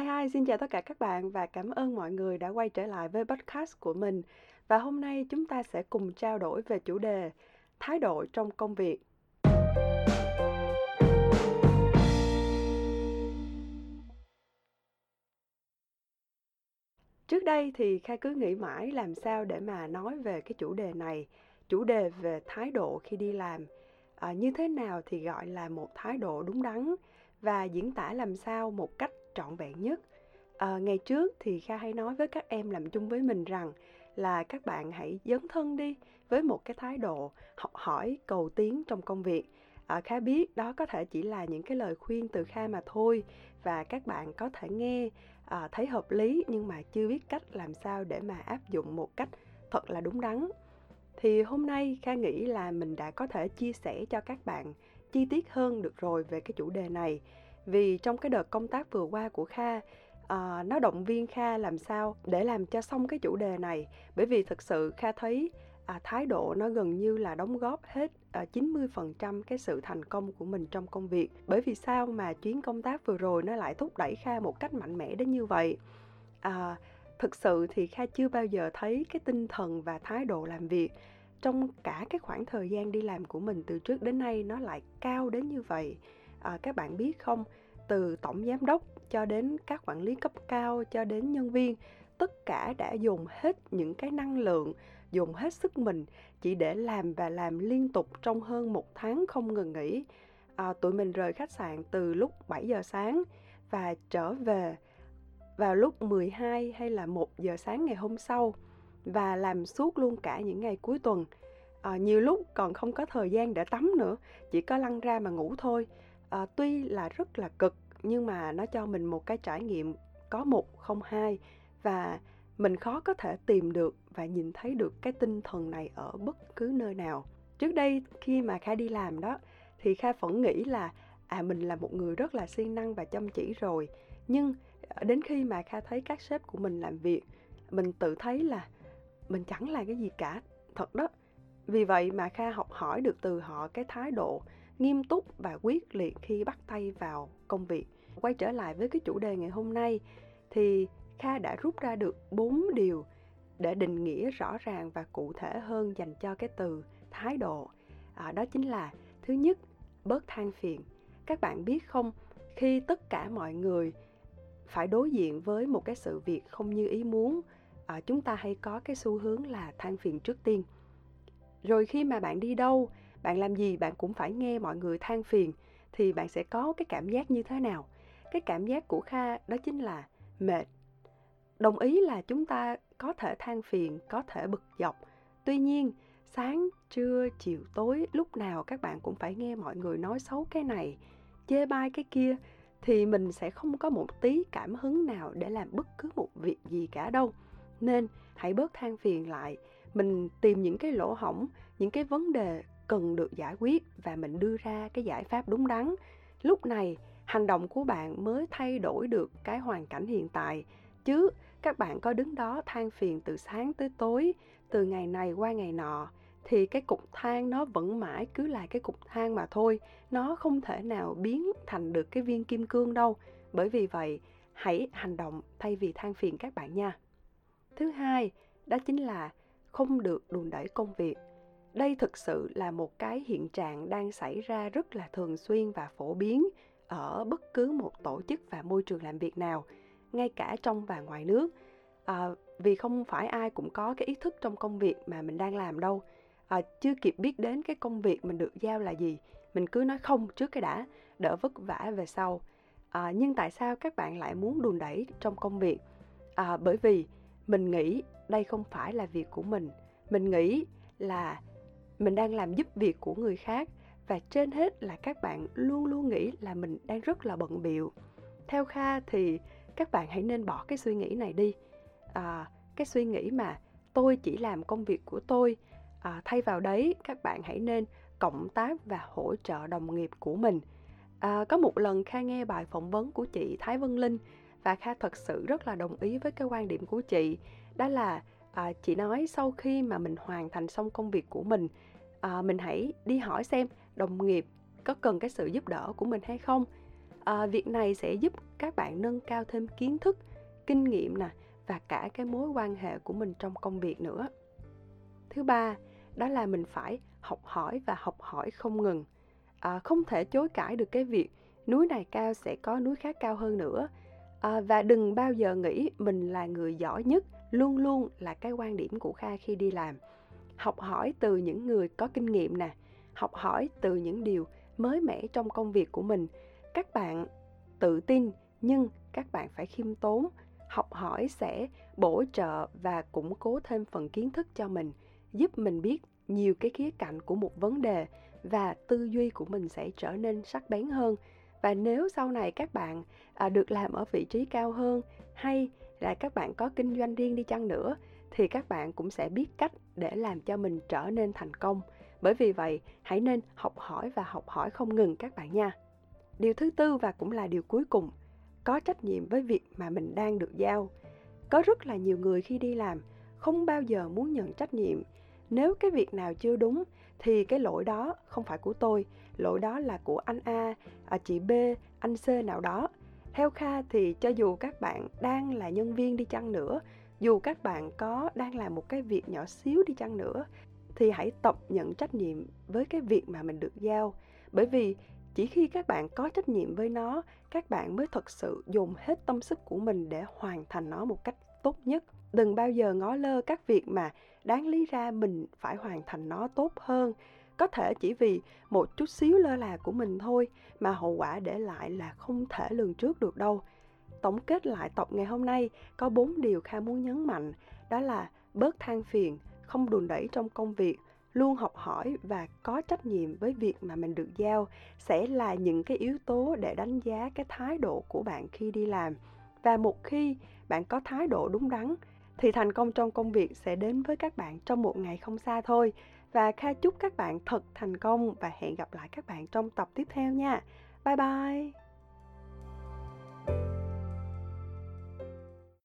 Hi, xin chào tất cả các bạn và cảm ơn mọi người đã quay trở lại với podcast của mình. Và hôm nay chúng ta sẽ cùng trao đổi về chủ đề thái độ trong công việc. Trước đây thì Khai cứ nghĩ mãi làm sao để mà nói về cái chủ đề này, chủ đề về thái độ khi đi làm. Như thế nào thì gọi là một thái độ đúng đắn và diễn tả làm sao một cách trọn vẹn nhất. Ngày trước thì Kha hay nói với các em làm chung với mình rằng là các bạn hãy dấn thân đi với một cái thái độ học hỏi cầu tiến trong công việc. Kha biết đó có thể chỉ là những cái lời khuyên từ Kha mà thôi, và các bạn có thể nghe thấy hợp lý nhưng mà chưa biết cách làm sao để mà áp dụng một cách thật là đúng đắn. Thì hôm nay Kha nghĩ là mình đã có thể chia sẻ cho các bạn chi tiết hơn được rồi về cái chủ đề này. Vì trong cái đợt công tác vừa qua của Kha, nó động viên Kha làm sao để làm cho xong cái chủ đề này. Bởi vì thực sự Kha thấy thái độ nó gần như là đóng góp hết 90% cái sự thành công của mình trong công việc. Bởi vì sao mà chuyến công tác vừa rồi nó lại thúc đẩy Kha một cách mạnh mẽ đến như vậy? Thực sự thì Kha chưa bao giờ thấy cái tinh thần và thái độ làm việc trong cả cái khoảng thời gian đi làm của mình từ trước đến nay nó lại cao đến như vậy. Các bạn biết không, từ tổng giám đốc cho đến các quản lý cấp cao cho đến nhân viên, tất cả đã dùng hết những cái năng lượng, dùng hết sức mình chỉ để làm và làm liên tục trong hơn một tháng không ngừng nghỉ. Tụi mình rời khách sạn từ lúc 7 giờ sáng và trở về vào lúc 12 hay là 1 giờ sáng ngày hôm sau, và làm suốt luôn cả những ngày cuối tuần. Nhiều lúc còn không có thời gian để tắm nữa, chỉ có lăn ra mà ngủ thôi. Tuy là rất là cực nhưng mà nó cho mình một cái trải nghiệm có một không hai, và mình khó có thể tìm được và nhìn thấy được cái tinh thần này ở bất cứ nơi nào. Trước đây khi mà Kha đi làm đó thì Kha vẫn nghĩ là mình là một người rất là siêng năng và chăm chỉ rồi. Nhưng đến khi mà Kha thấy các sếp của mình làm việc, mình tự thấy là mình chẳng là cái gì cả, thật đó. Vì vậy mà Kha học hỏi được từ họ cái thái độ nghiêm túc và quyết liệt khi bắt tay vào công việc. Quay trở lại với cái chủ đề ngày hôm nay, thì Kha đã rút ra được 4 điều để định nghĩa rõ ràng và cụ thể hơn dành cho cái từ thái độ. Đó chính là: thứ nhất, bớt than phiền. Các bạn biết không, khi tất cả mọi người phải đối diện với một cái sự việc không như ý muốn, chúng ta hay có cái xu hướng là than phiền trước tiên. Rồi khi mà bạn đi đâu, bạn làm gì bạn cũng phải nghe mọi người than phiền, thì bạn sẽ có cái cảm giác như thế nào? Cái cảm giác của Kha đó chính là mệt. Đồng ý là chúng ta có thể than phiền, có thể bực dọc. Tuy nhiên, sáng, trưa, chiều, tối, lúc nào các bạn cũng phải nghe mọi người nói xấu cái này, chê bai cái kia, thì mình sẽ không có một tí cảm hứng nào để làm bất cứ một việc gì cả đâu. Nên hãy bớt than phiền lại, mình tìm những cái lỗ hổng, những cái vấn đề cần được giải quyết và mình đưa ra cái giải pháp đúng đắn. Lúc này, hành động của bạn mới thay đổi được cái hoàn cảnh hiện tại. Chứ các bạn có đứng đó than phiền từ sáng tới tối, từ ngày này qua ngày nọ, thì cái cục than nó vẫn mãi cứ là cái cục than mà thôi. Nó không thể nào biến thành được cái viên kim cương đâu. Bởi vì vậy, hãy hành động thay vì than phiền các bạn nha. Thứ hai, đó chính là không được đùn đẩy công việc. Đây thực sự là một cái hiện trạng đang xảy ra rất là thường xuyên và phổ biến ở bất cứ một tổ chức và môi trường làm việc nào, ngay cả trong và ngoài nước. Vì không phải ai cũng có cái ý thức trong công việc mà mình đang làm đâu. Chưa kịp biết đến cái công việc mình được giao là gì, mình cứ nói không trước cái đã, đỡ vất vả về sau. Nhưng tại sao các bạn lại muốn đùn đẩy trong công việc? Bởi vì mình nghĩ đây không phải là việc của mình. Mình nghĩ là mình đang làm giúp việc của người khác, và trên hết là các bạn luôn luôn nghĩ là mình đang rất là bận bịu. Theo Kha thì các bạn hãy nên bỏ cái suy nghĩ này đi. Cái suy nghĩ mà tôi chỉ làm công việc của tôi, thay vào đấy các bạn hãy nên cộng tác và hỗ trợ đồng nghiệp của mình. Có một lần Kha nghe bài phỏng vấn của chị Thái Vân Linh và Kha thật sự rất là đồng ý với cái quan điểm của chị. Đó là chị nói sau khi mà mình hoàn thành xong công việc của mình, mình hãy đi hỏi xem đồng nghiệp có cần cái sự giúp đỡ của mình hay không. Việc này sẽ giúp các bạn nâng cao thêm kiến thức, kinh nghiệm nè, và cả cái mối quan hệ của mình trong công việc nữa. Thứ ba, đó là mình phải học hỏi và học hỏi không ngừng. Không thể chối cãi được cái việc núi này cao sẽ có núi khác cao hơn nữa. Và đừng bao giờ nghĩ mình là người giỏi nhất, luôn luôn là cái quan điểm của Kha khi đi làm. Học hỏi từ những người có kinh nghiệm nè, học hỏi từ những điều mới mẻ trong công việc của mình. Các bạn tự tin nhưng các bạn phải khiêm tốn. Học hỏi sẽ bổ trợ và củng cố thêm phần kiến thức cho mình, giúp mình biết nhiều cái khía cạnh của một vấn đề và tư duy của mình sẽ trở nên sắc bén hơn. Và nếu sau này các bạn được làm ở vị trí cao hơn hay là các bạn có kinh doanh riêng đi chăng nữa thì các bạn cũng sẽ biết cách để làm cho mình trở nên thành công. Bởi vì vậy, hãy nên học hỏi và học hỏi không ngừng các bạn nha. Điều thứ tư và cũng là điều cuối cùng, có trách nhiệm với việc mà mình đang được giao. Có rất là nhiều người khi đi làm không bao giờ muốn nhận trách nhiệm. Nếu cái việc nào chưa đúng thì cái lỗi đó không phải của tôi, lỗi đó là của anh A, chị B, anh C nào đó. Theo Kha thì cho dù các bạn đang là nhân viên đi chăng nữa, dù các bạn có đang làm một cái việc nhỏ xíu đi chăng nữa, thì hãy tập nhận trách nhiệm với cái việc mà mình được giao. Bởi vì chỉ khi các bạn có trách nhiệm với nó, các bạn mới thật sự dồn hết tâm sức của mình để hoàn thành nó một cách tốt nhất. Đừng bao giờ ngó lơ các việc mà đáng lý ra mình phải hoàn thành nó tốt hơn. Có thể chỉ vì một chút xíu lơ là của mình thôi mà hậu quả để lại là không thể lường trước được đâu. Tổng kết lại tập ngày hôm nay, có 4 điều Kha muốn nhấn mạnh. Đó là bớt than phiền, không đùn đẩy trong công việc, luôn học hỏi và có trách nhiệm với việc mà mình được giao sẽ là những cái yếu tố để đánh giá cái thái độ của bạn khi đi làm. Và một khi bạn có thái độ đúng đắn thì thành công trong công việc sẽ đến với các bạn trong một ngày không xa thôi. Và Kha chúc các bạn thật thành công và hẹn gặp lại các bạn trong tập tiếp theo nha. Bye bye!